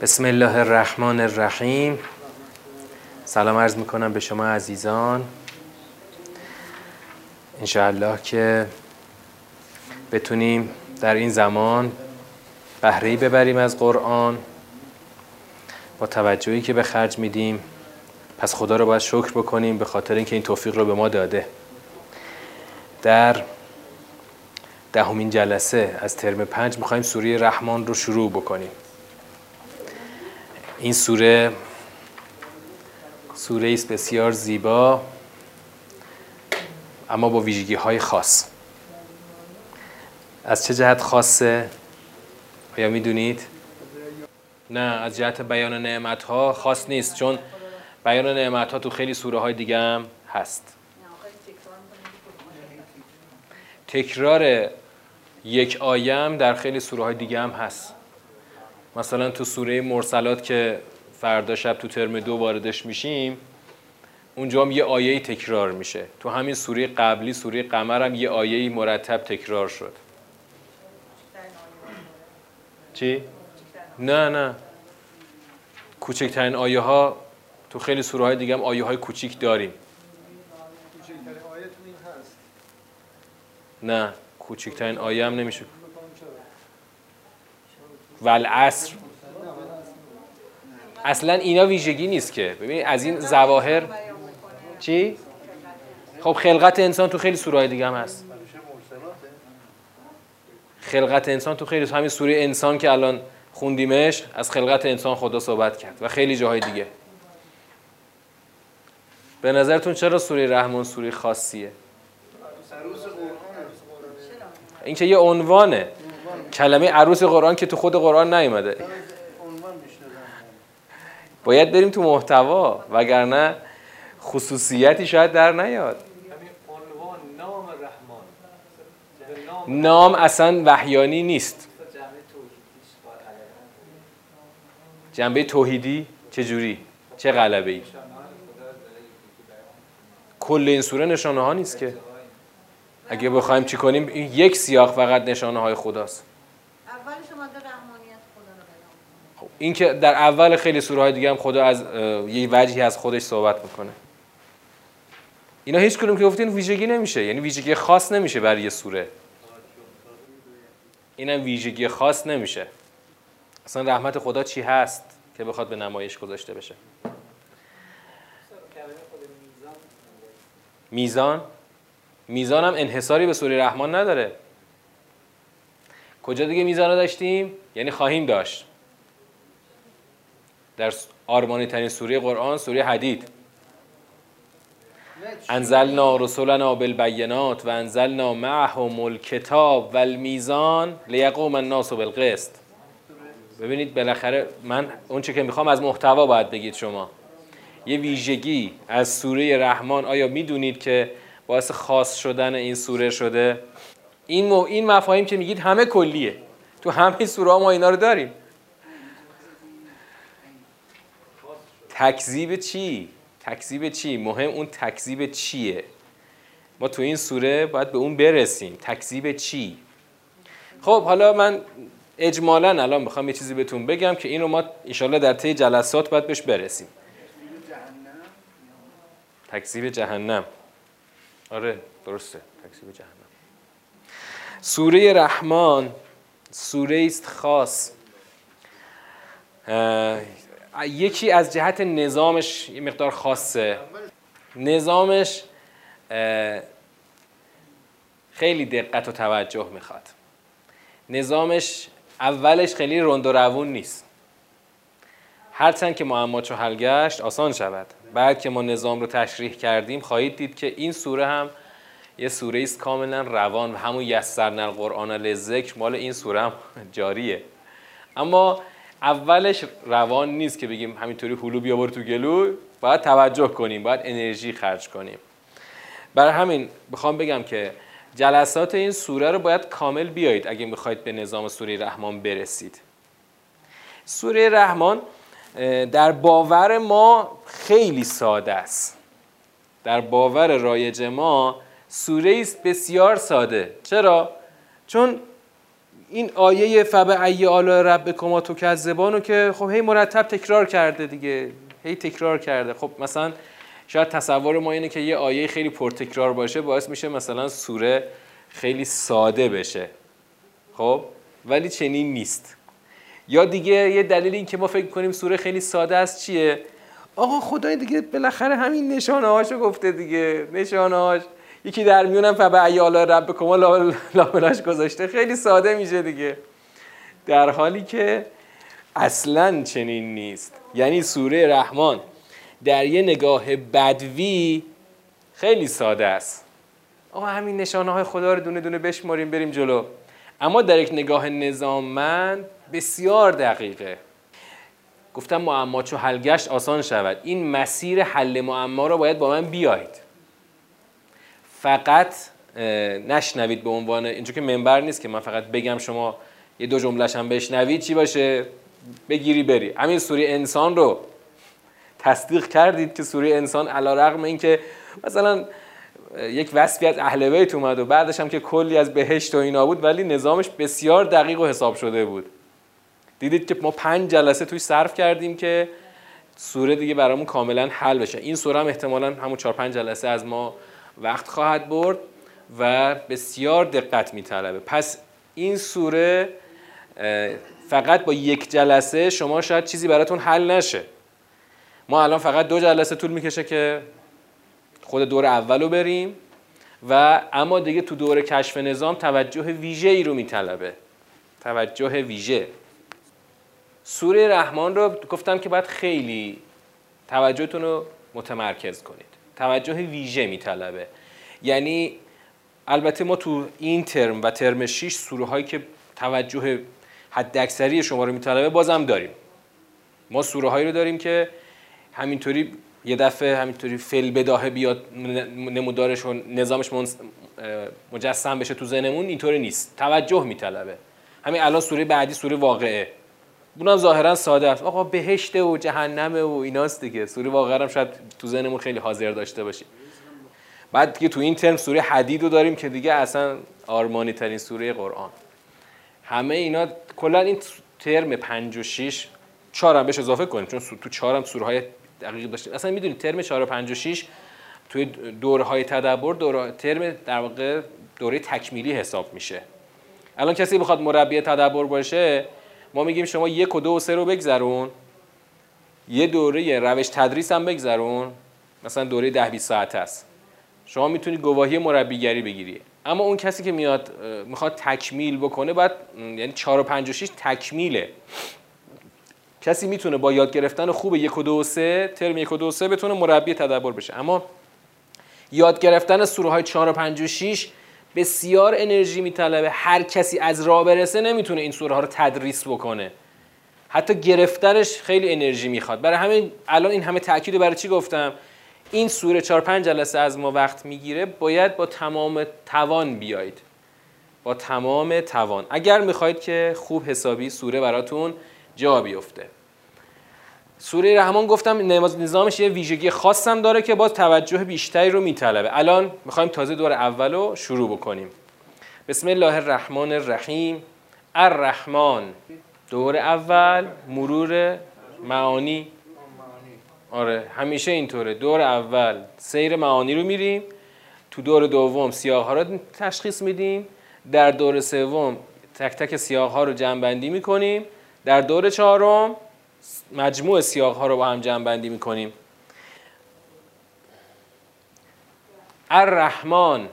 بسم الله الرحمن الرحیم. سلام عرض میکنم به شما عزیزان. انشاءالله که بتونیم در این زمان بهره‌ای ببریم از قرآن با توجهی که به خرج میدیم. پس خدا رو باید شکر بکنیم به خاطر اینکه این توفیق رو به ما داده. در 10مین جلسه از ترم 5 میخوایم سوره رحمن رو شروع بکنیم. این سوره است بسیار زیبا، اما با ویژگی‌های خاص. از چه جهت خاصه؟ آیا میدونید؟ نه، از جهت بیان نعمت‌ها خاص نیست، چون بیان نعمت‌ها تو خیلی سوره‌های دیگه هم هست. تکرار یک آیه هم در خیلی سوره‌های دیگه هم هست. مثلا تو سوره مرسلات که فردا شب تو ترم 2 واردش میشیم، اونجا هم یه آیه‌ای تکرار میشه. تو همین سوره قبلی، سوره قمر، هم یه آیه‌ای مرتب تکرار شد. چی؟ نه، کوچکترین آیه ها تو خیلی سوره های دیگه هم آیه های کوچیک داریم. نه، کوچکترین آیه هم نمیشه. والعصر اصلا اینا ویژگی نیست که. ببینید از این ظواهر چی؟ خب خلقت انسان تو خیلی سوره های دیگه هم هست. خلقت انسان تو خیلی، همین سوره انسان که الان خوندیمش، از خلقت انسان خدا صحبت کرد و خیلی جاهای دیگه. به نظرتون چرا سوره رحمن سوره خاصیه؟ این که یه عنوانه، کلمه عروس قرآن که تو خود قرآن نیومده. باید بریم تو محتوا، وگرنه خصوصیتی شاید در نیاد. نام اصلا وحیانی نیست. جنبه توحیدی چجوری؟ چه غلبه‌ای؟ کل این سوره نشانه ها نیست که. اگه بخوایم چی کنیم، یک سیاق فقط نشانه های خداست. اول شما در رحمانیت خدا رو بیان. خب این که در اول خیلی سوره های دیگه هم خدا از یه وجهی از خودش صحبت میکنه. اینا هیچ کدوم که گفتین ویژگی نمیشه، یعنی ویژگی خاص نمیشه برای یه سوره. اینم ویژگی خاص نمیشه. اصلا رحمت خدا چی هست که بخواد به نمایش گذاشته بشه؟ میزان هم انحصاری به سوره رحمن نداره. کجا دیگه میزان رو داشتیم؟ یعنی خواهیم داشت. در آرمانی ترین سوره قرآن، سوره حدید. انزلنا رسولنا بالبینات و انزلنا معهم الکتاب و المیزان لیقوم الناس بالقسط. ببینید بالاخره من اون چه که میخوام از محتوا باید بگید شما. یه ویژگی از سوره رحمن، آیا میدونید که باعث خاص شدن این سوره شده؟ این مفاهیم که میگید همه کلیه، تو همه سوره ها ما اینا رو داریم. تکذیب چی؟ مهم اون تکذیب چیه. ما تو این سوره باید به اون برسیم. تکذیب چی؟ خب حالا من اجمالاً الان میخوام یه چیزی بهتون بگم که اینو ما انشالله در طی جلسات باید بهش برسیم. تکذیب جهنم. آره درسته، تکذیب جهنم. سوره رحمن سوره است خاص. یکی از جهت نظامش یه مقدار خاصه. نظامش خیلی دقت و توجه میخواد. نظامش اولش خیلی رند و روون نیست. هرچند که معما چو حل گشت آسان شود. بعد که ما نظام رو تشریح کردیم، خواهید دید که این سوره هم یه سوره است کاملا روان و همون یسرنا القرآن للذکر مال این سوره هم جاریه. اما اولش روان نیست که بگیم همینطوری هلو بیا برو تو گلو. باید توجه کنیم، باید انرژی خرج کنیم. برای همین میخوام بگم که جلسات این سوره رو باید کامل بیایید اگه میخواید به نظام سوره رحمن برسید. سوره رحمن در باور ما خیلی ساده است. در باور رایج ما سوره است بسیار ساده. چرا؟ چون این آیه فبأی آلاء ربکما تکذبان که خب هی مرتب تکرار کرده دیگه، هی تکرار کرده. خب مثلا شاید تصور ما اینه که یه آیه خیلی پرتکرار باشه باعث میشه مثلا سوره خیلی ساده بشه، خب ولی چنین نیست. یا دیگه یه دلیل این که ما فکر کنیم سوره خیلی ساده است چیه؟ آقا خدای دیگه بالاخره همین نشانه‌هاشو گفته دیگه، نشانه‌هاش یکی در میونم فبأی آلاء ربکما لابلاش گذاشته، خیلی ساده میشه دیگه. در حالی که اصلا چنین نیست. یعنی سوره رحمان در یه نگاه بدوی خیلی ساده است، آقا همین نشانه‌های خدا رو دونه دونه بشماریم بریم جلو. اما در یک نگاه نظاممند بسیار دقیقه. گفتم معما چو حل گشت آسان شود، این مسیر حل معما رو باید با من بیایید. فقط نشنوید به عنوان اینجور که منبر نیست که من فقط بگم شما یه دو جمله‌ش هم بشنوید چی باشه بگیری بری. همین سوره انسان رو تصدیق کردید که سوره انسان علی رغم اینکه مثلا یک وصفی از اهل بیت اومد و بعدش هم که کلی از بهشت و اینا بود، ولی نظامش بسیار دقیق و حساب شده بود. دیدید که ما 5 جلسه توی صرف کردیم که سوره دیگه برامون کاملا حل بشه. این سوره هم احتمالاً همون 4-5 جلسه از ما وقت خواهد برد و بسیار دقت میطلبه. پس این سوره فقط با 1 جلسه شما شاید چیزی براتون حل نشه. ما الان فقط 2 جلسه طول میکشه که خود دور اولو بریم و اما دیگه تو دور کشف نظام توجه ویژه ای رو میطلبه، توجه ویژه. سوره رحمان رو گفتم که باید خیلی توجهتون رو متمرکز کنید، توجه ویژه میطلبه. یعنی البته ما تو این ترم و ترم 6 سوره هایی که توجه حداکثری شما رو میطلبه بازم داریم. ما سوره هایی رو داریم که همینطوری یه دفعه همینطوری فل بداهه بیاد نمودارش و نظامش مجسم بشه تو ذهنمون، اینطوری نیست، توجه میطلبه. همین الان سوره بعدی سوره واقعه، اونم ظاهرا ساده است، آقا بهشت و جهنمه و ایناست دیگه. سوره واقعه هم شاید تو ذهنمون خیلی حاضر داشته باشیم. بعد دیگه تو این ترم سوره حدید رو داریم که دیگه اصلا آرمانی ترین سوره قرآن. همه اینا کلا این ترم 5 و 6 4 بهش اضافه کنیم، چون تو 4 هم سوره های دقیق داشتیم. اصلا میدونید ترم 4 و 5 و 6 توی دورهای تدبر ترم در واقع دوره تکمیلی حساب میشه. الان کسی بخواد مربی تدبر باشه ما میگیم شما 1 و 2 و 3 رو بگذرون، یه دوره روش تدریس هم بگذرون، مثلا دوره 10-20 ساعت است. شما میتونی گواهی مربیگری بگیری. اما اون کسی که میخواد تکمیل بکنه باید، یعنی 4 و 5 و 6 تکمیله. کسی میتونه با یاد گرفتن خوب 1 و 2 و 3 ترم 1 و 2 و 3 بتونه مربی تدبر بشه، اما یاد گرفتن سوره های 4 و 5 و 6 بسیار انرژی میطلبه. هر کسی از راه برسه نمیتونه این سوره ها رو تدریس بکنه، حتی گرفتنش خیلی انرژی میخواد. برای همین الان این همه تاکید برای چی گفتم؟ این سوره 4-5 جلسه از ما وقت میگیره، باید با تمام توان بیایید، با تمام توان، اگر میخواید که خوب حسابی سوره براتون جا بیفته. سوره رحمان گفتم نظامش یه ویژگی خاص هم داره که باز توجه بیشتری رو میطلبه. الان میخوایم تازه دور اول رو شروع بکنیم. بسم الله الرحمن الرحیم. الرحمن دور اول، مرور معانی. آره همیشه اینطوره، دور اول سیر معانی رو میریم، تو دور دوم سیاق ها رو تشخیص میدیم، در دور سوم تک تک سیاق ها رو جمع بندی میکنیم، در دور چهارم مجموع سیاق ها رو با هم جمع بندی میکنیم. الرحمن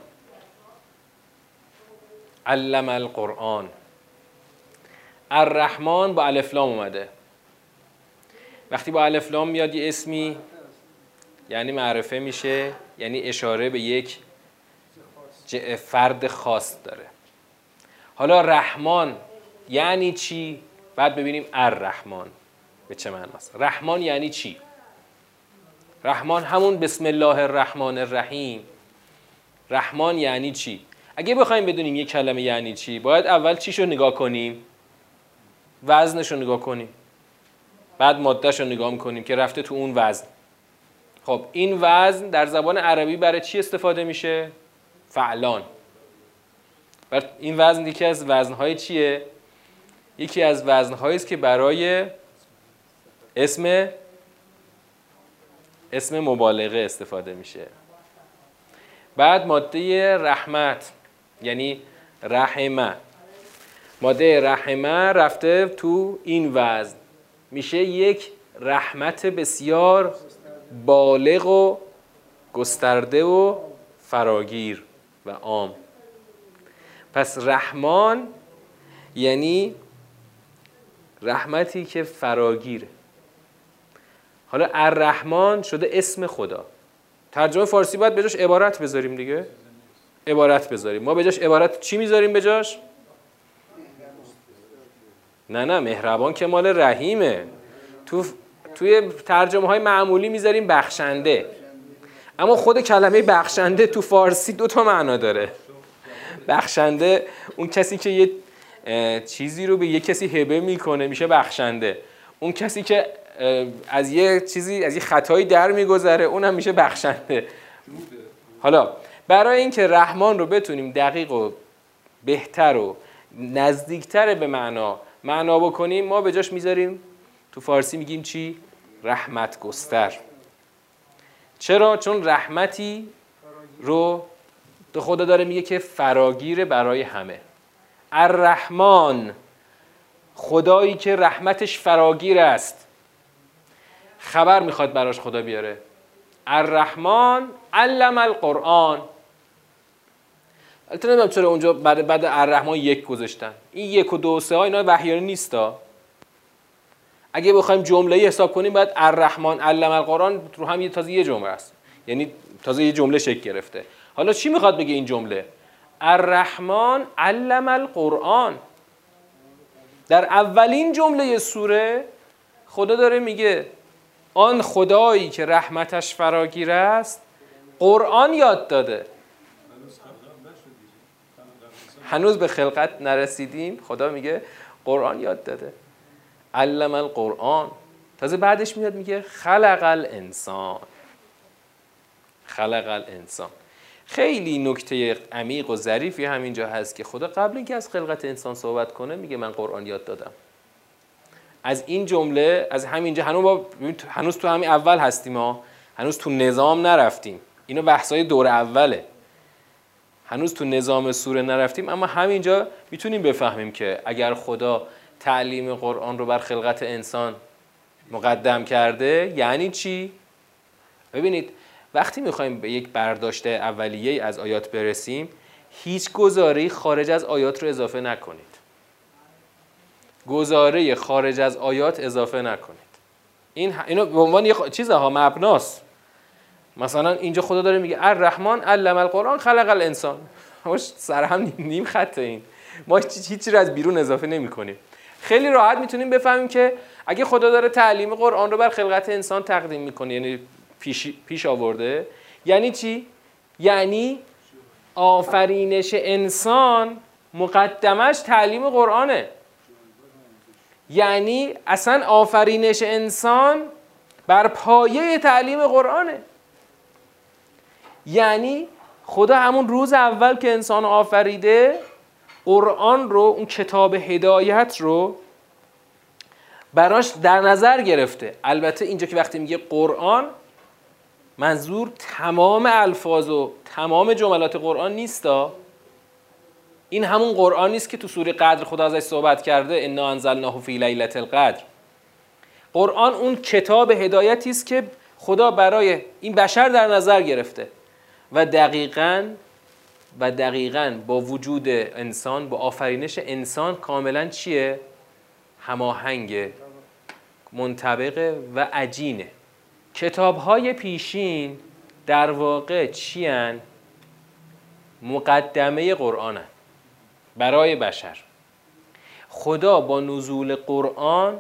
علم القرآن. الرحمن با الف لام اومده. وقتی با الف لام میاد یه اسمی یعنی معرفه میشه، یعنی اشاره به یک فرد خاص داره. حالا رحمان یعنی چی؟ بعد ببینیم الرحمن به چه معناست. رحمان یعنی چی؟ رحمان همون بسم الله الرحمن الرحیم. رحمان یعنی چی؟ اگه بخوایم بدونیم یک کلمه یعنی چی، باید اول چیشو نگاه کنیم؟ وزنشو نگاه کنیم، بعد مادهشو نگاه میکنیم که رفته تو اون وزن. خب این وزن در زبان عربی برای چی استفاده میشه؟ فعلان. این وزن دیگه از وزنهای چیه؟ یکی از وزن‌هایی است که برای اسم مبالغه استفاده میشه. بعد ماده رحمت، یعنی رحمه. ماده رحمه رفته تو این وزن، میشه یک رحمت بسیار بالغ و گسترده و فراگیر و عام. پس رحمان یعنی رحمتی که فراگیره. حالا الرحمن شده اسم خدا. ترجمه فارسی باید بجاش عبارت بذاریم دیگه. عبارت بذاریم. ما بجاش عبارت چی میذاریم بجاش؟ نه، مهربان که مال رحیمه. توی ترجمه های معمولی میذاریم بخشنده. اما خود کلمه بخشنده تو فارسی دو تا معنا داره. بخشنده اون کسی که یه چیزی رو به یه کسی هبه میکنه میشه بخشنده. اون کسی که از یه چیزی از یه خطایی در میگذره اونم میشه بخشنده. حالا برای اینکه رحمان رو بتونیم دقیق و بهتر و نزدیکتر به معنا بکنیم، ما به جاش میذاریم تو فارسی میگیم چی؟ رحمت گستر. چرا؟ چون رحمتی رو خدا داره میگه که فراگیر برای همه. الرحمن، خدایی که رحمتش فراگیر است. خبر میخواد براش خدا بیاره. الرحمن علم القرآن. البته نمیدونم چرا اونجا بعد الرحمن یک گذاشتن. این یک و دو و سه ها اینا وحیانی نیستا. اگه بخوایم جمله‌ای حساب کنیم باید الرحمن علم القرآن رو هم تازه یه جمله است. یعنی تازه یه جمله شکل گرفته. حالا چی میخواد بگه این جمله؟ الرحمن علم القرآن. در اولین جمله سوره خدا داره میگه آن خدایی که رحمتش فراگیر است قرآن یاد داده. هنوز به خلقت نرسیدیم، خدا میگه قرآن یاد داده. علم القرآن. تازه بعدش میاد میگه خلق الانسان. خلق الانسان. خیلی نکته عمیق و ظریفی همینجا هست که خدا قبل اینکه از خلقت انسان صحبت کنه میگه من قرآن یاد دادم. از این جمله، از همینجا، هنوز تو همین اول هستیم ها. هنوز تو نظام نرفتیم. اینا بحثای دور اوله. هنوز تو نظام سوره نرفتیم، اما همینجا میتونیم بفهمیم که اگر خدا تعلیم قرآن رو بر خلقت انسان مقدم کرده یعنی چی؟ ببینید وقتی میخوایم به یک برداشت اولیه از آیات برسیم، هیچ گزاره‌ای خارج از آیات رو اضافه نکنید. گزاره خارج از آیات اضافه نکنید. اینو به عنوان یه چیزها مبناست. مثلا اینجا خدا داره میگه الرحمن علم القرآن خلق الانسان. ما سرهم نیم خط این. ما هیچی رو از بیرون اضافه نمی‌کنیم. خیلی راحت میتونیم بفهمیم که اگه خدا داره تعلیم قرآن رو بر خلقت انسان تقدیم می‌کنه، یعنی پیش آورده، یعنی چی؟ یعنی آفرینش انسان مقدمش تعلیم قرآنه. یعنی اصلا آفرینش انسان بر پایه تعلیم قرآنه. یعنی خدا همون روز اول که انسان آفریده قرآن رو، اون کتاب هدایت رو براش در نظر گرفته. البته اینجا که وقتی میگه قرآن منظور تمام الفاظ و تمام جملات قرآن نیستا. این همون قرآن نیست که تو سوره قدر خدا ازش صحبت کرده انا انزلناه فی لیلة القدر. قرآن اون کتاب هدایتی است که خدا برای این بشر در نظر گرفته و دقیقاً با وجود انسان، با آفرینش انسان کاملاً چیه؟ هماهنگه، منطبقه و عجینه. کتاب‌های پیشین در واقع چیان؟ مقدمه قرآن هست برای بشر. خدا با نزول قرآن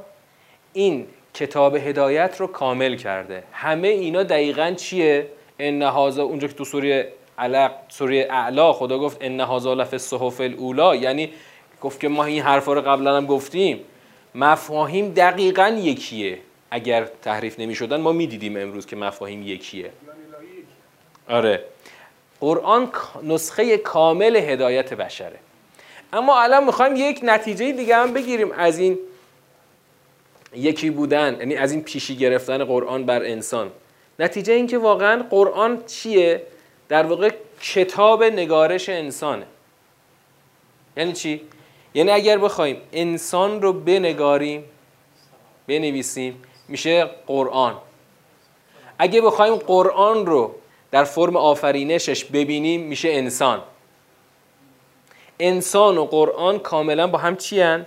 این کتاب هدایت رو کامل کرده. همه اینا دقیقاً چیه؟ ان هذا، اونجا که تو سوره علق، سوره اعلا خدا گفت ان هذا لفی الصحف الاولی، یعنی گفت که ما این حرفا رو قبلا هم گفتیم. مفاهیم دقیقاً یکیه. اگر تحریف نمی‌شدن ما می‌دیدیم امروز که مفاهیم یکیه. آره. قرآن نسخه کامل هدایت بشره. اما الان میخوایم یک نتیجه دیگه هم بگیریم از این یکی بودن، یعنی از این پیشی گرفتن قرآن بر انسان. نتیجه این که واقعا قرآن چیه؟ در واقع کتاب نگارش انسانه. یعنی چی؟ یعنی اگر بخوایم انسان رو بنگاریم، بنویسیم، میشه قرآن. اگه بخوایم قرآن رو در فرم آفرینشش ببینیم، میشه انسان. انسان و قرآن کاملا با هم چی هن؟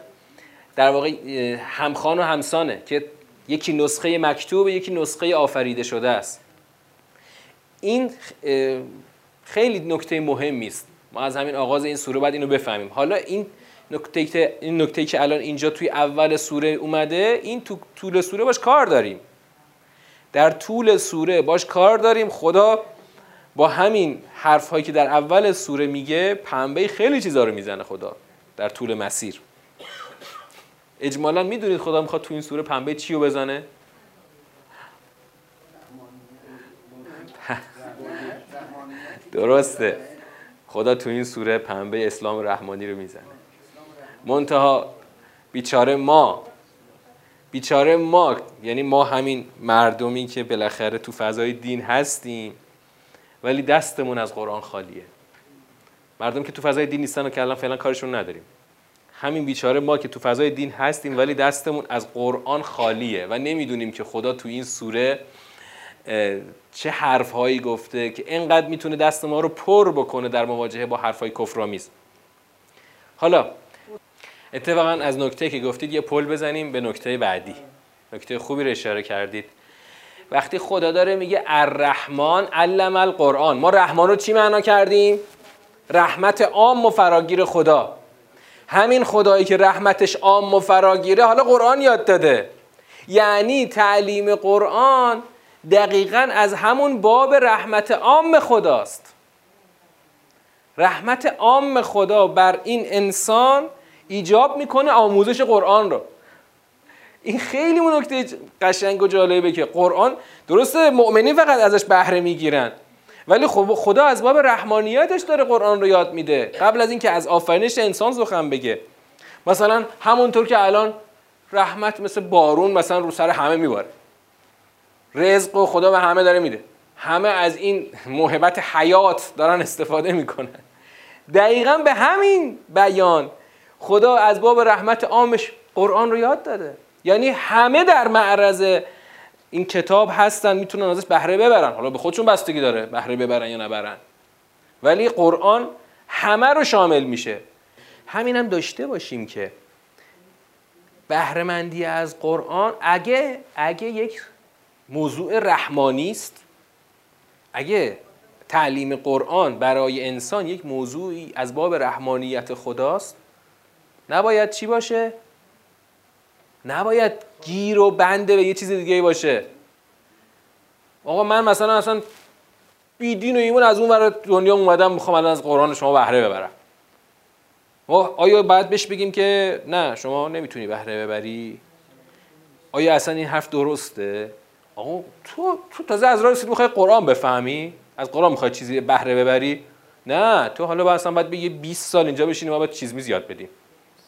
در واقع همخوان و همسانه که یکی نسخه مکتوب، یکی نسخه آفریده شده است. این خیلی نکته مهمی است. ما از همین آغاز این سوره باید اینو بفهمیم. حالا این نکته که الان اینجا توی اول سوره اومده، این تو طول سوره باش کار داریم. در طول سوره باش کار داریم. خدا با همین حرف‌هایی که در اول سوره میگه، پنبه خیلی چیزا رو میزنه خدا در طول مسیر. اجمالا میدونید خدا میخواد تو این سوره پنبه چی رو بزنه؟ درسته، خدا تو این سوره پنبه اسلام رحمانی رو میزنه. منتها بیچاره ما یعنی ما همین مردمی که بالاخره تو فضای دین هستیم ولی دستمون از قرآن خالیه. مردم که تو فضای دین نیستن و که الان فعلا کارشون نداریم. همین بیچاره ما که تو فضای دین هستیم ولی دستمون از قرآن خالیه و نمیدونیم که خدا تو این سوره چه حرفهایی گفته که اینقدر میتونه دست ما رو پر بکنه در مواجهه با حرفهای کفرآمیز. حالا اتفاقا از نکته که گفتید یه پل بزنیم به نکته بعدی. نکته خوبی رو اشاره کردید. وقتی خدا داره میگه الرحمن علم القرآن، ما رحمان رو چی معنا کردیم؟ رحمت عام و فراگیر خدا. همین خدایی که رحمتش عام و فراگیره حالا قرآن یاد داده. یعنی تعلیم قرآن دقیقاً از همون باب رحمت عام خداست. رحمت عام خدا بر این انسان ایجاب میکنه آموزش قرآن رو. این خیلی نکته قشنگ و جالبه که قرآن درسته مؤمنین فقط ازش بهره میگیرن ولی خب خدا از باب رحمانیتش داره قرآن رو یاد میده قبل از اینکه از آفرینش انسان سخن بگه. مثلا همونطور که الان رحمت مثل بارون مثلا رو سر همه میباره، رزق و خدا به همه داره میده، همه از این موهبت حیات دارن استفاده میکنن. دقیقاً به همین بیان خدا از باب رحمت عامش قرآن رو یاد داده. یعنی همه در معرض این کتاب هستن، میتونن ازش بهره ببرن. حالا به خودشون بستگی داره بهره ببرن یا نبرن، ولی قرآن همه رو شامل میشه. همینم داشته باشیم که بهره مندی از قرآن اگه یک موضوع رحمانی است، اگه تعلیم قرآن برای انسان یک موضوعی از باب رحمانیت خداست، نباید چی باشه؟ نباید گیر و بنده به یه چیز دیگه باشه. آقا من مثلا اصلا بی دین و ایمان از اون ور دنیا اومدم میخوام الان از قرآن شما بهره ببرم. آیا باید بهش بگیم که نه شما نمیتونی بهره ببری؟ آیا اصلا این حرف درسته؟ آقا تو تازه از راه رسید میخوای قرآن بفهمی؟ از قرآن میخوای چیزی بهره ببری؟ نه، تو حالا باید یه 20 سال اینجا بشینیم ما باید چیز می زیاد بدیم.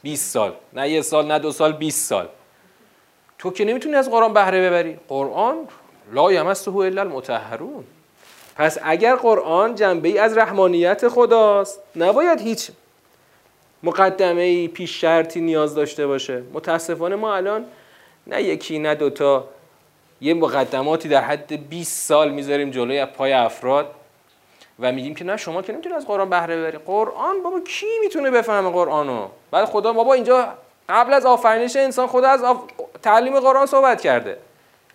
20 سال، نه یه سال، نه دو سال، 20 سال. تو که نمیتونی از قرآن بهره ببری. قرآن لا یمسه الا المطهرون. پس اگر قرآن جنبه‌ای از رحمانیت خداست، نباید هیچ مقدمه‌ای پیش شرطی نیاز داشته باشه. متاسفانه ما الان نه یکی نه دوتا یه مقدماتی در حد 20 سال میذاریم جلوی پای افراد و میگیم که نه شما که نمیتونی از قرآن بهره ببری. قرآن بابا کی میتونه بفهمه قرآنو؟ بعد خدا بابا اینجا قبل از آفرینش انسان خدا از تعلیم قرآن صحبت کرده.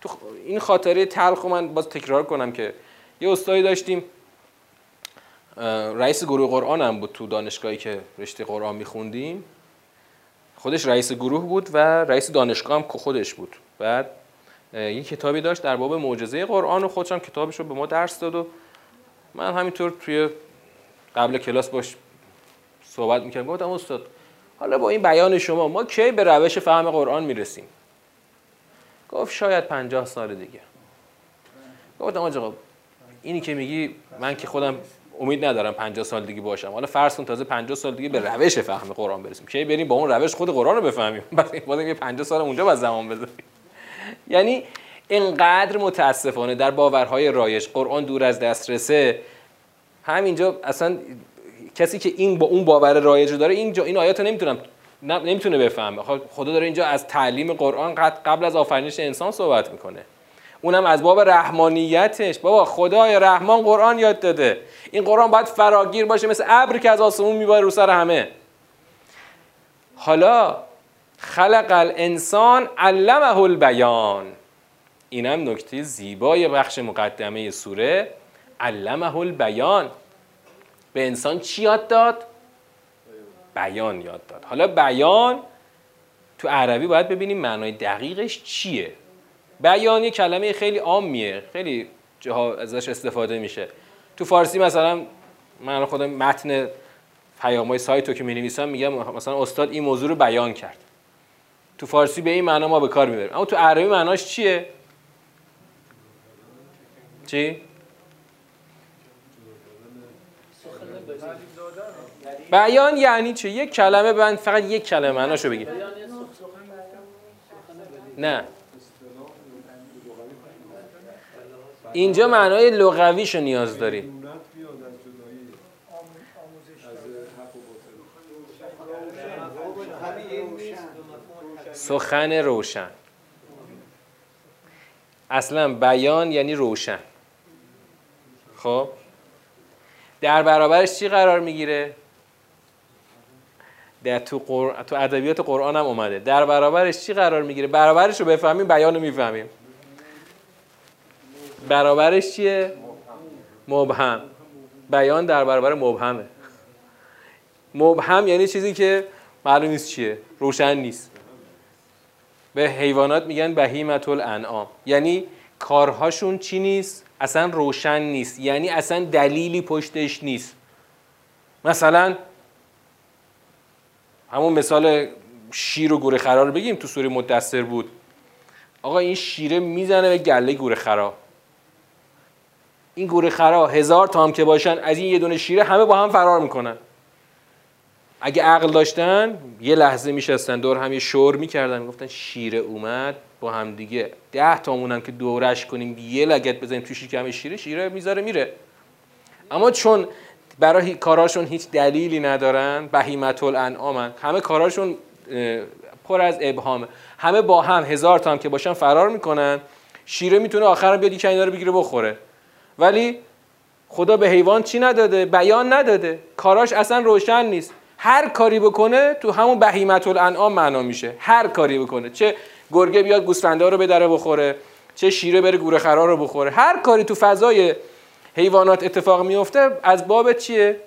تو این خاطره تلخ رو من باز تکرار کنم که یه استادی داشتیم، رئیس گروه قرآن هم بود تو دانشگاهی که رشته قرآن میخوندیم. خودش رئیس گروه بود و رئیس دانشگاه هم خودش بود. بعد یه کتابی داشت در باب معجزه قرآن و خودش هم کتابش رو به ما درس داد و من همینطور توی قبل کلاس باش صحبت میکردم. گفتم استاد حالا با این بیان شما ما کی به روش فهم قرآن میرسیم؟ گفت شاید 50 سال دیگه. گفتم آقا اینی که میگی من که خودم امید ندارم 50 سال دیگه باشم. حالا فرض کن تازه 50 سال دیگه به روش فهم قرآن برسیم، کی بریم با اون روش خود قرآن رو بفهمیم، بعد 50 سال اونجا باز زمان بذاریم. یعنی اینقدر متاسفانه در باورهای رایج قرآن دور از دسترسه. همینجا اصلا کسی که این با اون باور رایج رو داره اینجا این آیاتو نمیتونه بفهمه. خدا داره اینجا از تعلیم قرآن قبل از آفرینش انسان صحبت میکنه، اونم از باب رحمانیتش. بابا خدای رحمان قرآن یاد داده، این قرآن باید فراگیر باشه مثل ابر که از آسمون میباره رو سر همه. حالا خلق الانسان علمه البیان، اینم نکته زیبای بخش مقدمه سوره، علمه البیان، به انسان چی یاد داد؟ بیان یاد داد. حالا بیان تو عربی باید ببینیم معنای دقیقش چیه. بیان یه کلمه خیلی عامیه، خیلی جاها ازش استفاده میشه. تو فارسی مثلا من خودم متن پیام‌های سایت رو که می‌نویسم میگم مثلا استاد این موضوع رو بیان کرد. تو فارسی به این معنا ما به کار میبریم، اما تو عربی معناش چیه؟ چی؟ بیان یعنی چی؟ یک کلمه بند، فقط یک کلمه معناشو بگی. نه، اینجا معنای لغویشو نیاز داری. سخن روشن. اصلا بیان یعنی روشن. خب در برابرش چی قرار میگیره؟ در تو ادبیات قرآن هم اومده. در برابرش چی قرار میگیره؟ برابرش رو بفهمیم بیان رو میفهمیم. برابرش چیه؟ مبهم. بیان در برابر مبهمه. مبهم یعنی چیزی که معلوم نیست چیه، روشن نیست. به حیوانات میگن بهیمة الانعام، یعنی کارهاشون چی نیست؟ اصلا روشن نیست، یعنی اصلا دلیلی پشتش نیست. مثلا همون مثال شیر و گوره خرا رو بگیم، تو سوره مدثر بود. آقا این شیره میزنه به گله گوره خرا، این گوره خرا 1000 تا هم که باشن از این یه دونه شیره همه با هم فرار میکنن. اگه عقل داشتن یه لحظه میشستن دور هم یه شور میکردن، میگفتن شیره اومد، با هم دیگه 10 تامون هم که دورش کنیم یه لگد بزنیم تو شکم شیره، شیره میذاره میره. اما چون برای کاراشون هیچ دلیلی ندارن، بهیمة الانعام، همه کاراشون پر از ابهامه، همه با هم 1000 تا هم که باشن فرار میکنن، شیره میتونه آخر بیاد یکی اینا رو بگیره بخوره. ولی خدا به حیوان چی نداده؟ بیان نداده. کاراش اصلا روشن نیست. هر کاری بکنه تو همون بهیمة الانعام معنا میشه. هر کاری بکنه، چه گرگه بیاد گوسفندا رو بدره بخوره، چه شیره بره گوره خرا رو بخوره، هر کاری تو فضای حیوانات اتفاق میفته از باب چیه؟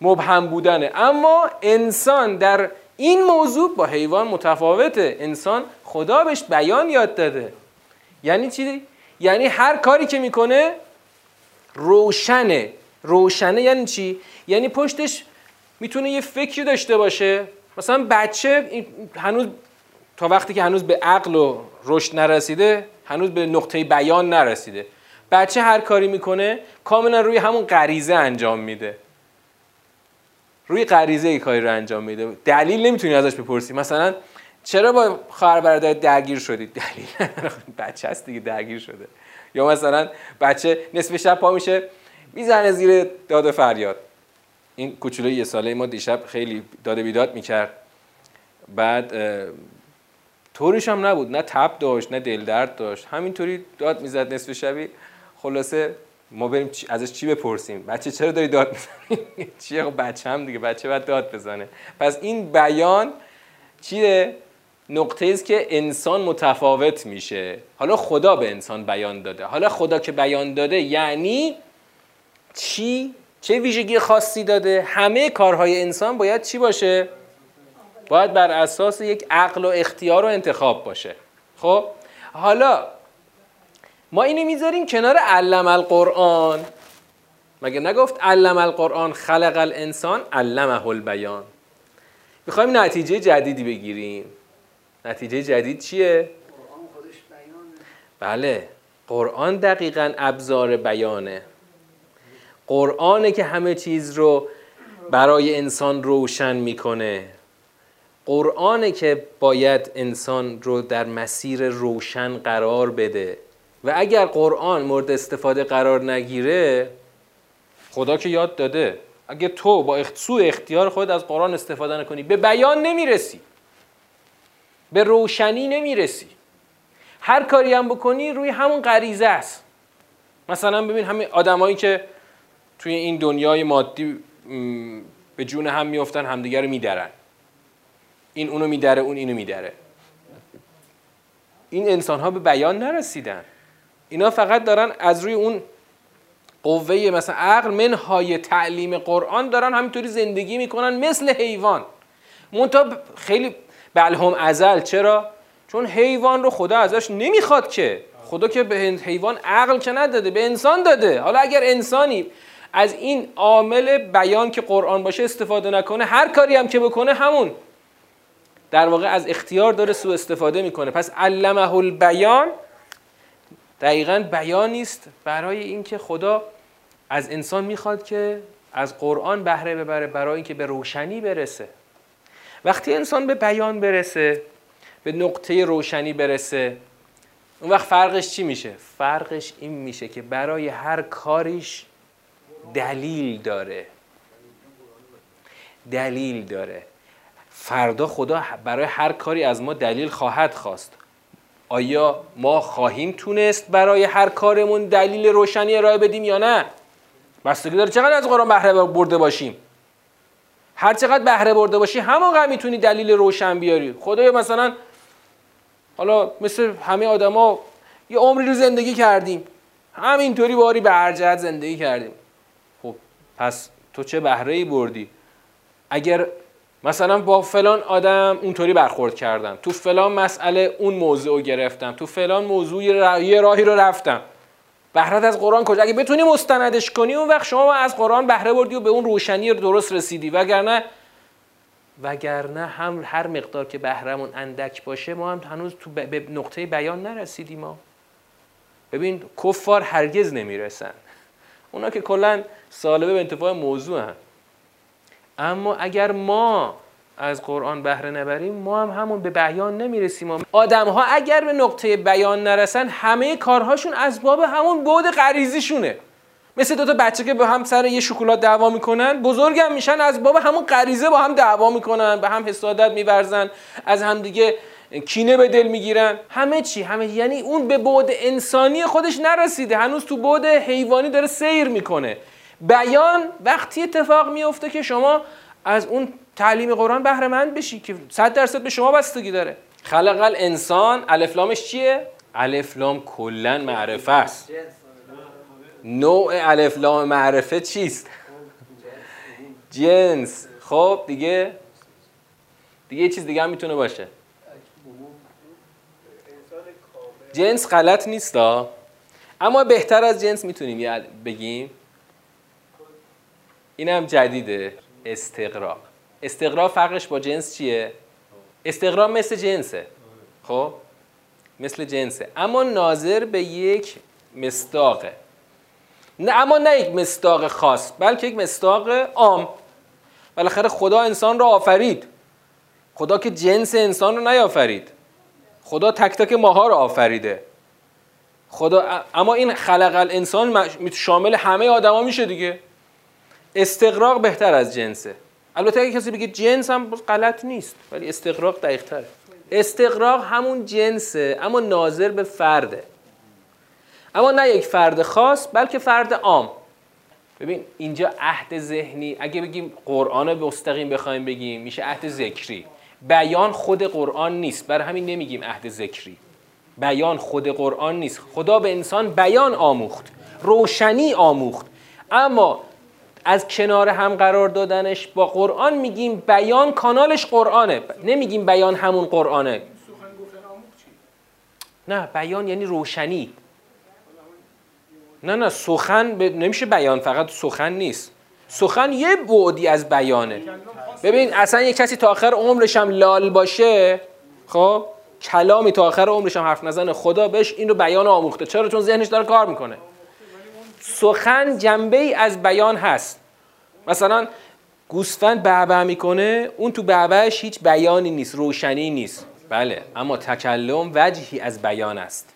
مبهم بودنه. اما انسان در این موضوع با حیوان متفاوته. انسان خدا بهش بیان یاد داده. یعنی چی؟ یعنی هر کاری که میکنه روشنه. روشنه یعنی چی؟ یعنی پشتش میتونه یه فکری داشته باشه. مثلا بچه هنوز تا وقتی که هنوز به عقل و رشد نرسیده، هنوز به نقطه بیان نرسیده، بچه هر کاری میکنه کاملا روی همون غریزه انجام میده. روی غریزه ای کاری رو انجام میده. دلیل نمیتونی ازش بپرسی. مثلا چرا با خواهر برادر درگیر شدی؟ دلیل بچه هست دیگه، درگیر شده. یا مثلا بچه نصف شب پا میشه میزنه زیر داد و فریاد. این کوچولوی یه ساله ما دیشب خیلی داد و بیداد میکرد. بعد طوریش هم نبود، نه تب داشت نه دل درد داشت، همینطوری داد میزد نصف شبی. خلاصه ما بریم ازش چی بپرسیم؟ بچه چرا داری داد میزنی؟ چیه؟ بچه هم دیگه، بچه باید داد بزنه. پس این بیان چیه؟ نقطه ایست که انسان متفاوت میشه. حالا خدا به انسان بیان داده. حالا خدا که بیان داده یعنی چی؟ چه ویژگی خاصی داده؟ همه کارهای انسان باید چی باشه؟ باید بر اساس یک عقل و اختیار و انتخاب باشه. خب حالا ما اینو میذاریم کنار علم القرآن. مگه نگفت علم القرآن خلق الانسان علمه البیان؟ میخوایم نتیجه جدیدی بگیریم. نتیجه جدید چیه؟ قرآن خودش بیانه. بله، قرآن دقیقاً ابزار بیانه. قرآنه که همه چیز رو برای انسان روشن میکنه. قرآنه که باید انسان رو در مسیر روشن قرار بده و اگر قرآن مورد استفاده قرار نگیره، خدا که یاد داده اگه تو با سوء اختیار خود از قرآن استفاده نکنی، به بیان نمیرسی، به روشنی نمیرسی. هر کاری هم بکنی روی همون غریزه است. مثلا ببین همین آدمایی که توی این دنیای مادی به جون هم میافتن، همدیگه رو میدرن، این اونو میدره، اون اینو میدره. این انسان ها به بیان نرسیدن، اینا فقط دارن از روی اون قوه مثلا عقل منهای تعلیم قرآن دارن همینطوری زندگی میکنن مثل حیوان. منتها خیلی بلهم ازل. چرا؟ چون حیوان رو خدا ازش نمیخواد که. خدا که به حیوان عقل که نداده، به انسان داده. حالا اگر انسانی از این عامل بیان که قرآن باشه استفاده نکنه، هر کاری هم که بکنه همون در واقع از اختیار داره سوء استفاده میکنه. پس علمه البیان دقیقاً بیانی است برای اینکه خدا از انسان میخواد که از قرآن بهره ببره، برای اینکه به روشنی برسه. وقتی انسان به بیان برسه، به نقطه روشنی برسه، اون وقت فرقش چی میشه؟ فرقش این میشه که برای هر کاریش دلیل داره. دلیل داره. فردا خدا برای هر کاری از ما دلیل خواهد خواست. آیا ما خواهیم تونست برای هر کارمون دلیل روشنی ارائه بدیم یا نه؟ بستگی داره چقدر از قرآن بهره برده باشیم. هر چقدر بهره برده باشی همونقدر میتونی دلیل روشن بیاری. خدایا مثلا حالا مثل همه آدما یه عمری رو زندگی کردیم، همینطوری باری به هر جهت زندگی کردیم. خب پس تو چه بهره‌ای بردی؟ اگر مثلا با فلان آدم اونطوری برخورد کردم، تو فلان مسئله اون موضوع رو گرفتم، تو فلان موضوع یه راهی رو رفتم، بهرهت از قرآن کجا؟ اگه بتونی مستندش کنی اون وقت شما از قرآن بهره بردی و به اون روشنی رو درست رسیدی. وگرنه هم هر مقدار که بهرمون اندک باشه، ما هم هنوز تو به نقطه بیان نرسیدیم. ما ببین کفار هرگز نمیرسن، اونا که کلا سالبه به انتفاع موضوع هم. اما اگر ما از قرآن بهره نبریم، ما هم همون به بیان نمیرسیم. آدم ها اگر به نقطه بیان نرسن، همه کارهاشون از باب همون بعد غریزیشونه. مثل دوتا بچه که به هم سر یه شکلات دعوا میکنن، بزرگ هم میشن از باب همون غریزه با هم دعوا میکنن، به هم حسادت میورزن، از همدیگه کینه به دل میگیرن. همه چی یعنی اون به بعد انسانی خودش نرسیده، هنوز تو بعد حیوانی داره سیر میکنه. بیان وقتی اتفاق میفته که شما از اون تعلیم قرآن بهره مند بشی که 100% به شما بستگی داره. خلق الانسان، الف لامش چیه؟ الف لام کلا معرفه است. نوع الف لام معرفه چیست؟ جنس. خب دیگه یه چیز دیگه هم میتونه باشه. جنس غلط نیستا، اما بهتر از جنس میتونیم بگیم. اینم جدیده، استقرا. استقرا فرقش با جنس چیه؟ استقرا مثل جنسه، خب مثل جنسه، اما ناظر به یک مصداقه. نه، اما نه یک مصداق خاص، بلکه یک مصداق عام. بالاخره خدا انسان رو آفرید، خدا که جنس انسان رو نیافرید، خدا تک تک ماها رو آفریده. خدا اما این خلق الانسان شامل همه آدما میشه دیگه. استقراق بهتر از جنسه. البته اگه کسی بگه جنس هم غلط نیست، ولی استقراق دقیق تره. استقراق همون جنسه، اما ناظر به فرده، اما نه یک فرد خاص بلکه فرد عام. ببین اینجا عهد ذهنی، اگه بگیم قرآن مستقیم بخوایم بگیم میشه عهد ذکری. بیان خود قرآن نیست، برای همین نمیگیم عهد ذکری. بیان خود قرآن نیست. خدا به انسان بیان آموخت، روشنی آموخت، اما از کنار هم قرار دادنش با قرآن میگیم بیان. کانالش قرآنه، نمیگیم بیان همون قرآنه. نه، بیان یعنی روشنی. نه سخن نمیشه بیان، فقط سخن نیست. سخن یه بعدی از بیانه. ببین اصلا یک کسی تا آخر عمرش هم لال باشه، خب کلامی تا آخر عمرش هم حرف نزنه، خدا بهش این رو بیان آموخته. چرا؟ چون ذهنش داره کار میکنه. سخن جنبه‌ای از بیان هست. مثلا گوسفند بعبع میکنه، اون تو بعبعش هیچ بیانی نیست، روشنی نیست، بله، اما تکلم وجهی از بیان است.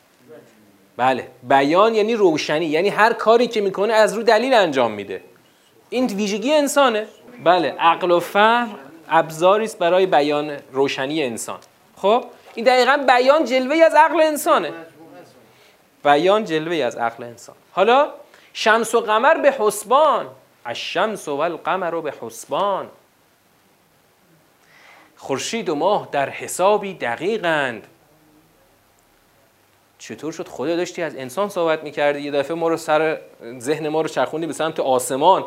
بله، بیان یعنی روشنی، یعنی هر کاری که میکنه از رو دلیل انجام میده. این ویژگی انسانه. بله، عقل و فهم ابزاری است برای بیان روشنی انسان. خب این دقیقاً بیان جلوه‌ای از عقل انسانه. بیان جلوه‌ای از عقل انسان. حالا شمس و قمر به حسبان، الشمس و القمر به حسبان، خورشید و ماه در حسابی دقیقند. چطور شد خدا داشتی از انسان صحبت میکردی یه دفعه ما رو سر ذهن ما رو چرخوندی به سمت آسمان؟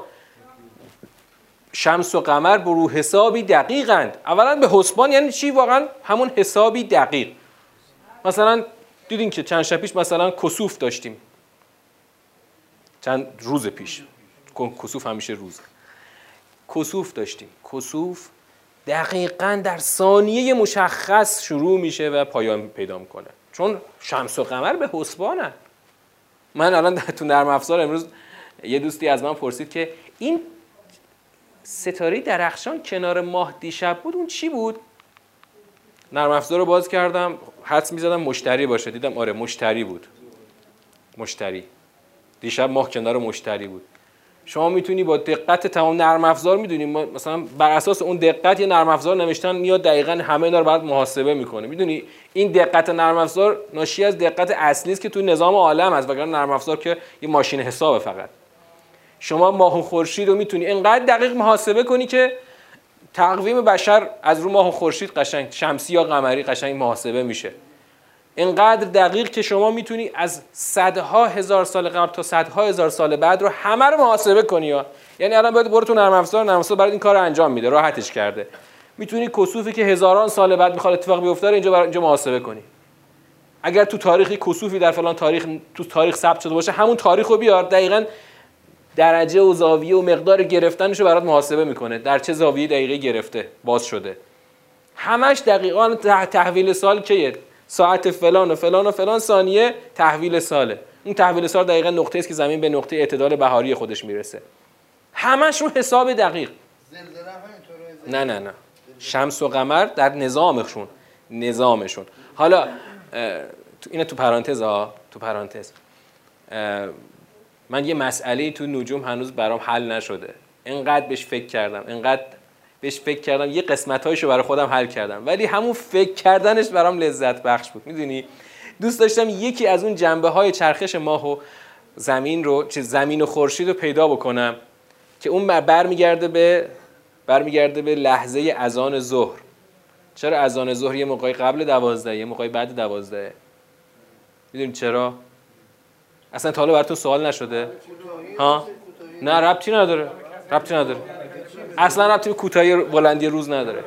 شمس و قمر به رو حسابی دقیقند. اولا به حسبان یعنی چی؟ واقعا همون حسابی دقیق. مثلا دیدین که چند شب پیش مثلا کسوف داشتیم، چند روز پیش، کسوف همیشه روزه، کسوف داشتیم. کسوف دقیقاً در ثانیه مشخص شروع میشه و پایان پیدا میکنه، چون شمس و قمر به حسبانن. من الان تو نرم افزار امروز یه دوستی از من پرسید که این ستاره درخشان کنار ماه دیشب بود، اون چی بود؟ نرم افزار رو باز کردم، حدس میزدم مشتری باشه، دیدم آره مشتری بود. مشتری دیشب ماه کنار مشتری بود. شما میتونی با دقت تمام نرم افزار، میدونی مثلا بر اساس اون دقت یه نرم افزار نوشتن میاد دقیقاً همه اینا رو بعد محاسبه میکنه. میدونی این دقت نرم افزار ناشی از دقت اصلی است که تو نظام عالم است، وگرنه نرم افزار که یه ماشین حسابه. فقط شما ماه و خورشید رو میتونی اینقدر دقیق محاسبه کنی که تقویم بشر از رو ماه و خورشید قشنگ شمسی یا قمری قشنگ محاسبه میشه، اینقدر دقیق که شما میتونی از صدها هزار سال قبل تا صدها هزار سال بعد رو همه رو محاسبه کنی. یعنی الان باید برو تو نرم افزار برات این کار رو انجام میده، راحتش کرده. میتونی کسوفی که هزاران سال بعد میخواد اتفاق بیفته رو اینجا محاسبه کنی. اگر تو تاریخی کسوفی در فلان تاریخ تو تاریخ ثبت شده باشه، همون تاریخ رو بیار، دقیقاً درجه و زاویه و مقدار گرفتنش رو برات محاسبه میکنه، در چه زاویه دقیقه گرفته باز شده. همش دقیقاً تحویل سال کیه، ساعت فلان و فلان و فلان ثانیه تحویل ساله. اون تحویل سال دقیقاً نقطه است که زمین به نقطه اعتدال بهاری خودش میرسه. همش رو حساب دقیق. نه، شمس و قمر در نظامشون. حالا اینا تو پرانتز من یه مسئله تو نجوم هنوز برام حل نشده، اینقدر بهش فکر کردم، یه قسمت‌هایشو برای خودم حل کردم، ولی همون فکر کردنش برام لذت بخش بود. میدونی دوست داشتم یکی از اون جنبه‌های چرخش ماه و زمین رو، زمین و خورشید رو پیدا بکنم که اون برمیگرده به لحظه اذان ظهر. چرا اذان ظهر یه موقعی قبل 12 یه موقعی بعد 12؟ میدونی چرا؟ اصلا تا حالا براتون سوال نشده؟ ها؟ نه، ربطی نداره. اصلا ربطی به کوتاهی بلندی روز نداره.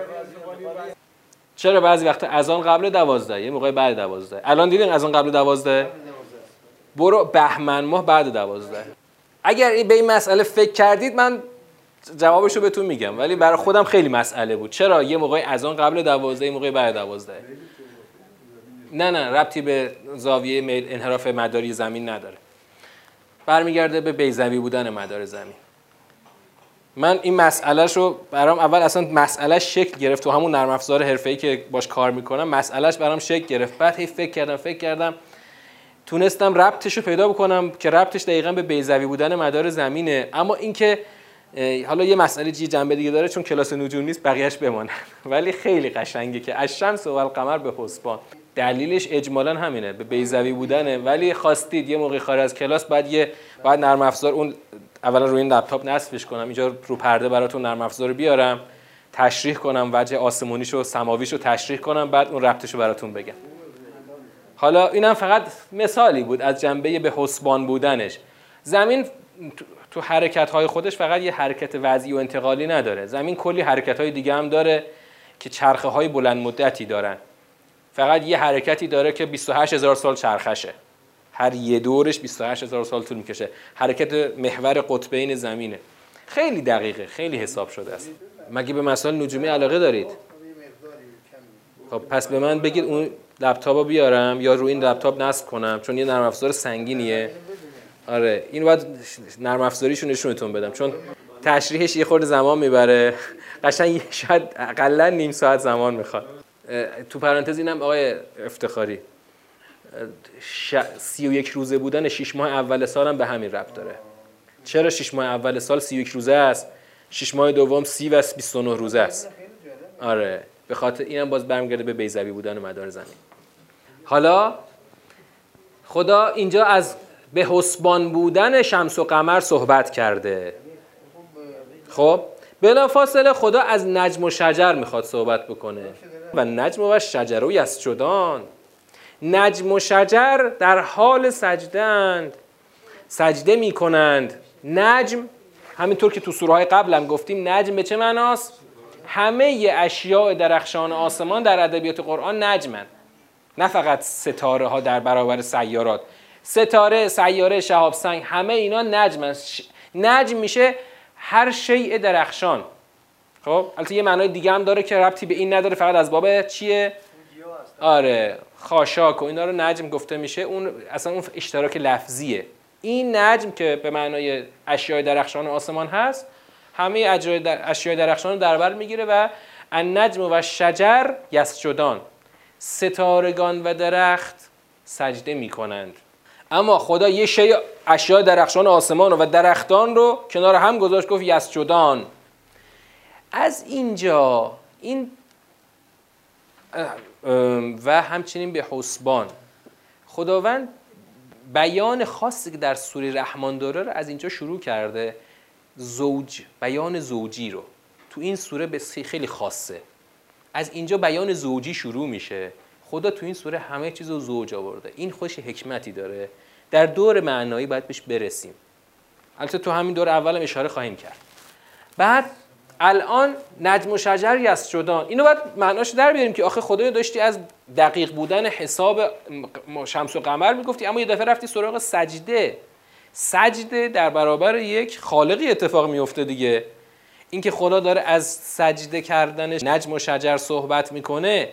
چرا بعضی وقتا اذان قبل 12 یه موقع بعد 12؟ الان دیدین اذان قبل 12؟ برو بهمن ماه بعد 12. اگر به این مسئله فکر کردید من جوابشو بهتون میگم، ولی برای خودم خیلی مسئله بود. چرا یه موقع اذان قبل 12 یه موقع بعد 12؟ نه، ربطی به زاویه میل انحراف مداری زمین نداره. برمیگرده به بیضوی بودن مدار زمین. من این مسئلهش رو برام اول اصلا مسئلهش شکل گرفت تو همون نرم افزار حرفه‌ای که باش کار میکنم، مسئلهش برام شکل گرفت. بعد هی فکر کردم تونستم ربطش رو پیدا بکنم که ربطش دقیقاً به بیضوی بودن مدار زمینه. اما اینکه حالا یه مسئله جنبه دیگه داره، چون کلاس نجوم نیست بقیه‌اش بمونه، ولی خیلی قشنگه که الشمس و القمر به حسبان. دلیلش اجمالاً همینه، به بیضوی بودنه. ولی خواستید یه موقع خارج از کلاس بعد نرم افزار اون اولا روی این لپتاپ نصبش کنم، اینجا رو پرده براتون نرم افزار رو بیارم، تشریح کنم، وجه آسمونیشو سماویشو تشریح کنم، بعد اون ربطشو براتون بگم. حالا اینم فقط مثالی بود از جنبه به حسبان بودنش. زمین تو حرکت‌های خودش فقط یه حرکت وضعی و انتقالی نداره. زمین کلی حرکت‌های دیگه هم داره که چرخه‌های بلند مدتی دارن. فقط یه حرکتی داره که 28000 سال چرخشه. هر یه دورش 28000 سال طول میکشه. حرکت محور قطبین زمینه. خیلی دقیقه، خیلی حساب شده است. مگه به مسائل نجومی علاقه دارید؟ خب پس به من بگید اون لپتاپو بیارم یا روی این لپتاپ نصب کنم، چون یه نرم افزار سنگینیه. آره این باید نرم افزاریشو نشونتون بدم چون تشریحش یه خورده زمان میبره، قشنگ شاید اقلا نیم ساعت زمان میخواد. تو پرانتز اینم آقای افتخاری 31 روزه بودن 6 ماه اول سالم به همین ربط داره. چرا 6 ماه اول سال 31 روزه است؟ 6 ماه دوم 30 و 29 روزه است. آره به خاطر اینم باز برمیگرده به بیضوی بودن مدار زمین. حالا خدا اینجا از به حسبان بودن شمس و قمر صحبت کرده. خب بلافاصله خدا از نجم و شجر میخواد صحبت بکنه و نجم و شجر و یسجدان. نجم و شجر در حال سجدند، سجده میکنند. نجم همینطور که تو سورهای قبل هم گفتیم نجم به چه معناست؟ همه اشیاء درخشان آسمان در ادبیات قرآن نجمند، نه فقط ستاره ها در برابر سیارات. ستاره، سیاره، شهاب سنگ همه اینا نجمند. نجم میشه هر شیء درخشان. خب البته یه معنای دیگه هم داره که ربطی به این نداره، فقط از باب چیه؟ آره خاشاک و اینا رو نجم گفته میشه. اون اصلا اون اشتراک لفظیه. این نجم که به معنای اشیاء درخشان آسمان هست همه اشیاء درخشان رو در بر میگیره و النجم و شجر یسجدان، ستارگان و درخت سجده میکنند. اما خدا یه شیء اشیاء درخشان آسمان و درختان رو کنار هم گذاشت گفت یسجدان. از اینجا این و همچنین به حسبان خداوند بیان خاصی که در سوره رحمن داره رو از اینجا شروع کرده. زوج، بیان زوجی رو تو این سوره خیلی خاصه. از اینجا بیان زوجی شروع میشه. خدا تو این سوره همه چیز رو زوج آورده. این خودش حکمتی داره. در دور معنایی باید بهش برسیم. البته تو همین دور اولم اشاره خواهیم کرد. بعد الان نجم و شجر یسجدان اینو باید معناش در بیاریم که آخه خدایا داشتی از دقیق بودن حساب شمس و قمر میگفتی اما یه دفعه رفتی سراغ سجده. سجده در برابر یک خالقی اتفاق میفته دیگه. اینکه خدا داره از سجده کردن نجم و شجر صحبت میکنه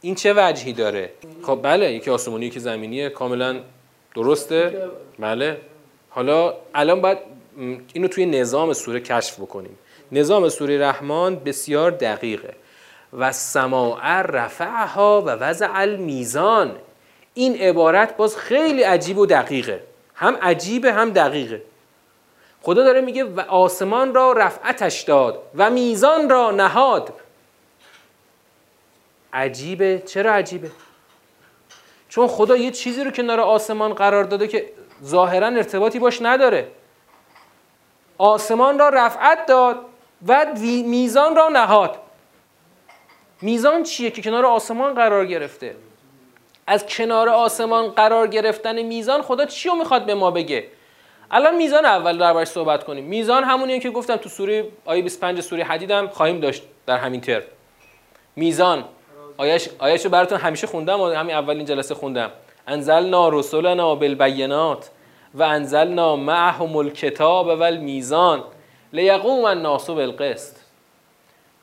این چه وجهی داره؟ خب بله یکی آسمونی یکی زمینیه، کاملا درسته. بله حالا الان باید اینو توی نظام سوره کشف بکنیم. نظام سوره رحمان بسیار دقیقه. و سماع رفعها و وضع المیزان. این عبارت باز خیلی عجیب و دقیقه، هم عجیبه هم دقیقه. خدا داره میگه و آسمان را رفعتش داد و میزان را نهاد. عجیبه. چرا عجیبه؟ چون خدا یه چیزی رو کنار آسمان قرار داده که ظاهرا ارتباطی باش نداره. آسمان را رفعت داد و میزان را نهاد. میزان چیه که کنار آسمان قرار گرفته؟ از کنار آسمان قرار گرفتن میزان خدا چی رو میخواد به ما بگه؟ الان میزان اول دربارش صحبت کنیم. میزان همونیه که گفتم تو سوره آیه 25 سوره حدید هم خواهیم داشت در همین ترم. میزان آیهش رو براتون همیشه خوندم و همین اولین جلسه خوندم. انزلنا رسولنا بالبینات و انزلنا معهم الکتاب و المیزان لیقوم الناس بالقسط.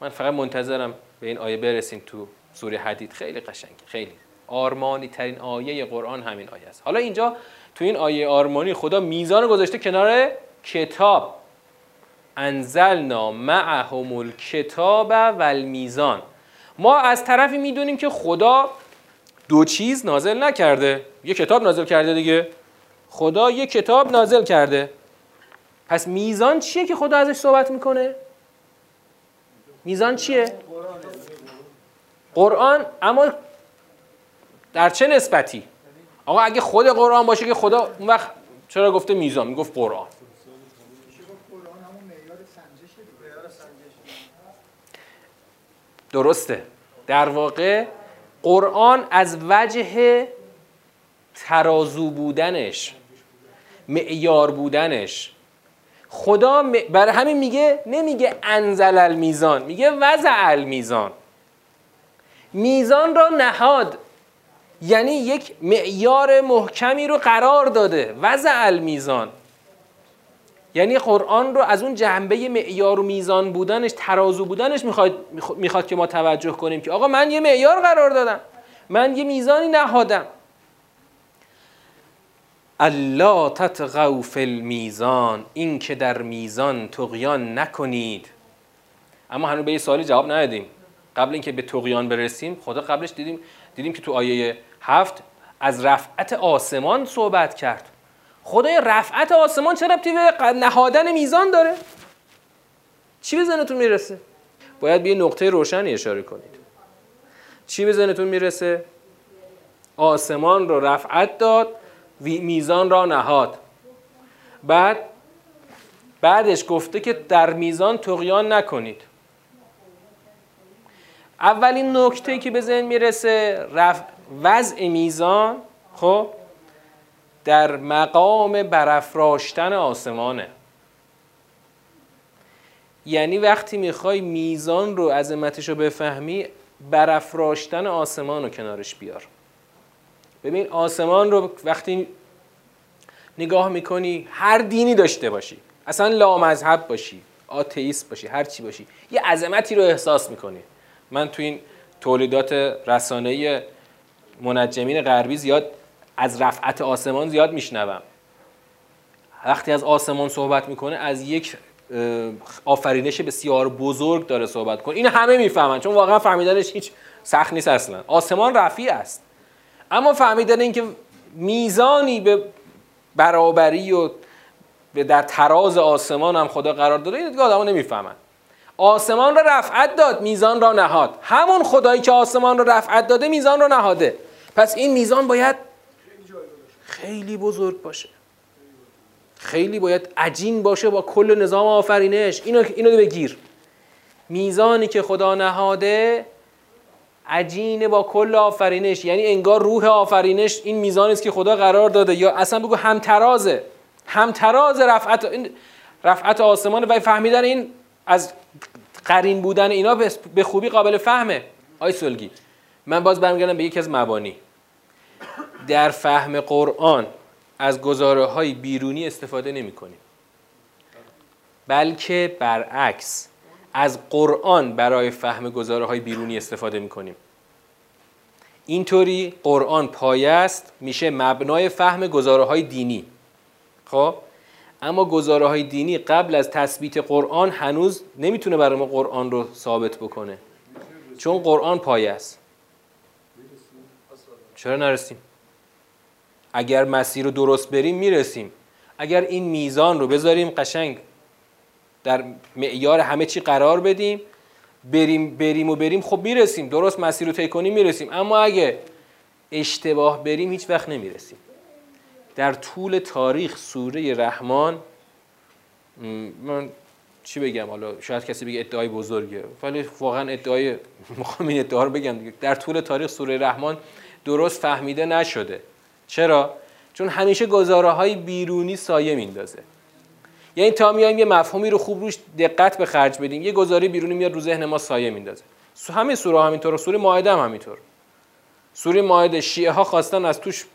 من فقط منتظرم به این آیه برسیم تو سوره حدید. خیلی قشنگه، خیلی آرمانی ترین آیه قرآن همین آیه است. حالا اینجا تو این آیه آرمانی خدا میزان رو گذاشته کنار کتاب. انزلنا معهم الکتاب و المیزان. ما از طرفی میدونیم که خدا دو چیز نازل نکرده، یه کتاب نازل کرده دیگه. خدا یه کتاب نازل کرده. پس میزان چیه که خدا ازش صحبت میکنه؟ میزان چیه؟ قرآن. اما در چه نسبتی؟ آقا اگه خود قرآن باشه که خدا اون وقت چرا گفته میزان؟ میگفت قرآن. درسته. در واقع قرآن از وجه ترازو بودنش، معیار بودنش، خدا برای همین میگه، نمیگه انزل المیزان، میگه وضع المیزان. میزان را نهاد یعنی یک معیار محکمی رو قرار داده. وضع المیزان یعنی قرآن رو از اون جنبه معیار و میزان بودنش، ترازو بودنش میخواد که ما توجه کنیم که آقا من یه معیار قرار دادم، من یه میزانی نهادم. الا تطغوا فی المیزان، این که در میزان طغیان نکنید. اما هنوز به این سوالی جواب ندادیم. قبل اینکه به طغیان برسیم، خدا قبلش دیدیم که تو آیه 7 از رفعت آسمان صحبت کرد. خدای رفعت آسمان چه ربطی به نهادن میزان داره؟ چی به ذهنتون میرسه؟ باید به یه نقطه روشنی اشاره کنید. چی به ذهنتون میرسه؟ آسمان رو رفعت داد، میزان را نهاد. بعدش گفته که در میزان طغیان نکنید. اولین نکته‌ای که به ذهن میرسه وضع میزان خب در مقام برافراشتن آسمانه. یعنی وقتی میخوای میزان رو عظمتش رو بفهمی، برافراشتن آسمان رو کنارش بیار. ببین آسمان رو وقتی نگاه میکنی، هر دینی داشته باشی، اصلا لامذهب باشی، آتئیست باشی، هر چی باشی، یه عظمتی رو احساس میکنی. من تو این تولیدات رسانه‌ای منجمین غربی زیاد از رفعت آسمان زیاد میشنوم. وقتی از آسمان صحبت میکنه، از یک آفرینش بسیار بزرگ داره صحبت کنه. این همه میفهمن، چون واقعا فهمیدنش هیچ سخت نیست. اصلا آسمان رفیع است، اما فهمیدن اینکه میزانی به برابری و در تراز آسمان هم خدا قرار داده، این دیگه آدم‌ها نمیفهمن. آسمان را رفعت داد، میزان را نهاد. همون خدایی که آسمان را رفعت داده، میزان را نهاده. پس این میزان باید خیلی بزرگ باشه، خیلی باید عجین باشه با کل نظام آفرینش. اینو بگیر، میزانی که خدا نهاده عجین با کل آفرینش. یعنی انگار روح آفرینش این میزانی است که خدا قرار داده، یا اصلا بگو همترازه، همتراز رفعت رفعت آسمان. و فهمیدن این از قرین بودن اینا به خوبی قابل فهمه. آی سلگی، من باز برمیگردم به یکی از مبانی. در فهم قرآن از گزاره‌های بیرونی استفاده نمی‌کنیم، بلکه برعکس از قرآن برای فهم گزاره‌های بیرونی استفاده می‌کنیم. اینطوری قرآن پایه است، میشه مبنای فهم گزاره‌های دینی. خب اما گزاره‌های دینی قبل از تثبیت قرآن هنوز نمیتونه برای ما قرآن رو ثابت بکنه، چون قرآن پایه است. چرا نرسیم؟ اگر مسیر رو درست بریم میرسیم. اگر این میزان رو بذاریم قشنگ در معیار همه چی قرار بدیم، بریم، خب میرسیم. درست مسیر رو طی کنیم میرسیم. اما اگه اشتباه بریم هیچ وقت نمیرسیم. در طول تاریخ سوره رحمن، من چی بگم، حالا شاید کسی بگه ادعای بزرگه، ولی واقعا میخوام این ادعا رو بگم دیگه. در طول تاریخ سوره رحمن درست فهمیده نشده. چرا؟ چون همیشه گزاره‌های بیرونی سایه میندازه. یعنی تا میایم یه مفهومی رو خوب روش دقت به خرج بدیم، یه گزاره بیرونی میاد رو ذهن ما سایه میندازه. همه سوره همینطور، سوره مائده هم همینطور. سوره مائده شیعه ها خواستن از توش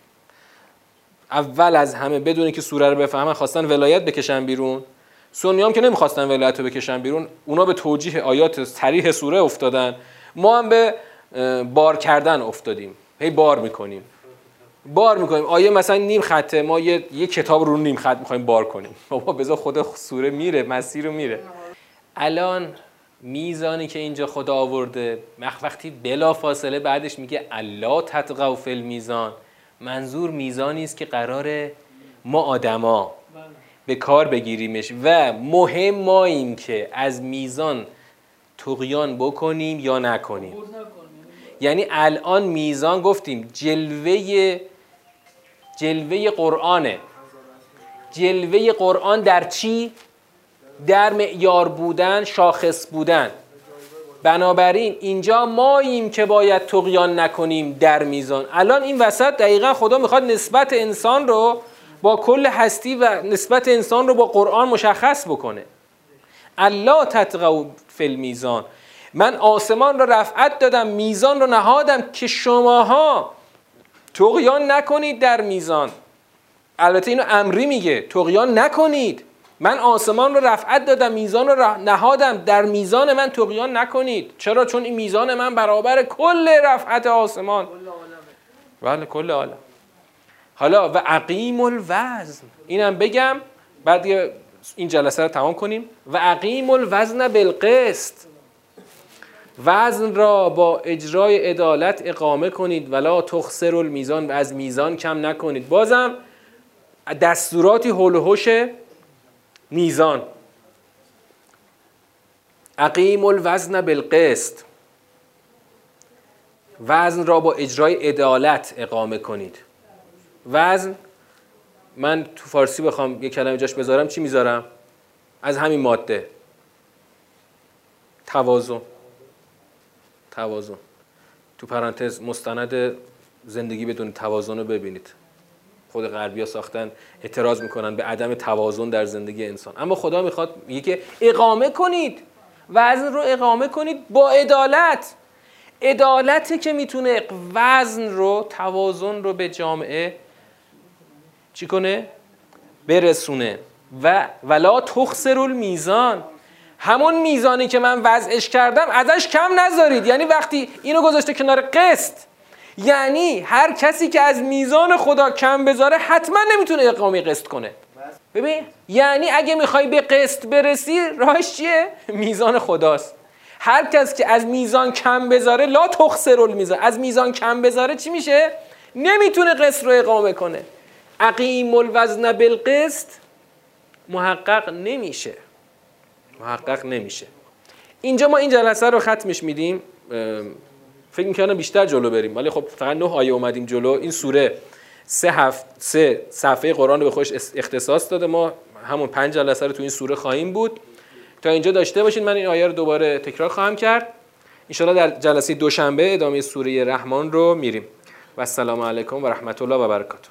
اول از همه بدون اینکه سوره رو بفهمن خواستن ولایت بکشن بیرون. سنیام که نمیخواستن ولایت رو بکشن بیرون، اونا به توجیه آیات صریح سوره افتادن. ما هم به بار کردن افتادیم. هی بار میکنیم. آیه مثلا نیم خطه، ما یه کتاب رو نیم خط میخوایم بار کنیم. بابا بذار خدا سوره میره، مسیر رو میره. الان میزانی که اینجا خدا آورده، وقتی بلا فاصله بعدش میگه الا تطغوا فی المیزان، منظور میزانی است که قراره ما آدما به کار بگیریمش و مهم ما این که از میزان طغیان بکنیم یا نکنیم. یعنی الان میزان گفتیم جلوه قرآنه. جلوه قرآن در چی؟ در معیار بودن، شاخص بودن. بنابراین اینجا ماییم که باید طغیان نکنیم در میزان. الان این وسط دقیقا خدا میخواد نسبت انسان رو با کل هستی و نسبت انسان رو با قرآن مشخص بکنه. الا تطغوا فی المیزان، من آسمان را رفعت دادم، میزان را نهادم که شماها طغیان نکنید در میزان. البته اینو امری میگه، طغیان نکنید. من آسمان را رفعت دادم، میزان را نهادم، در میزان من طغیان نکنید. چرا؟ چون این میزان من برابر کل رفعت آسمان، کل عالم. بله، کل عالم. حالا و اقیم الوزن، اینم بگم بعد این جلسه رو تمام کنیم. و اقیم الوزن بالقسط، وزن را با اجرای عدالت اقامه کنید، ولا تخسر المیزان، و از میزان کم نکنید. بازم دستوراتی حول و حوش میزان. اقیم الوزن بالقسط، وزن را با اجرای عدالت اقامه کنید. وزن من تو فارسی بخوام یک کلمه جاش بذارم چی میذارم؟ از همین ماده توازن. توازن تو پرانتز مستند زندگی بدون توازن رو ببینید. خود غربی‌ها ساختن، اعتراض میکنن به عدم توازن در زندگی انسان، اما خدا میگه که اقامه کنید، وزن رو اقامه کنید با عدالت. عدالتی که میتونه وزن رو، توازن رو به جامعه چی کنه؟ برسونه. و ولا تخسر المیزان، همون میزانی که من وضعش کردم ازش کم نذارید. یعنی وقتی اینو گذاشته کنار قسط، یعنی هر کسی که از میزان خدا کم بذاره حتما نمیتونه اقامه قسط کنه. ببین، یعنی اگه میخوای به قسط برسی راهش چیه؟ میزان خداست. هر کس که از میزان کم بذاره، لا تخسر المیزان، از میزان کم بذاره چی میشه؟ نمیتونه قسط رو اقامه کنه. اقیم الوزن بالقسط محقق نمیشه، محقق نمیشه. اینجا ما این جلسه رو ختمش میدیم. فکر میکنم بیشتر جلو بریم، ولی خب فقط 9 آیه اومدیم جلو. این سوره 3 صفحه قرآن رو به خودش اختصاص داده. ما همون 5 جلسه رو تو این سوره خواهیم بود. تا اینجا داشته باشین. من این آیه رو دوباره تکرار خواهم کرد. انشاءالله در جلسه دوشنبه ادامه سوره رحمان رو میریم. و السلام علیکم و رحمت الله و برکاته.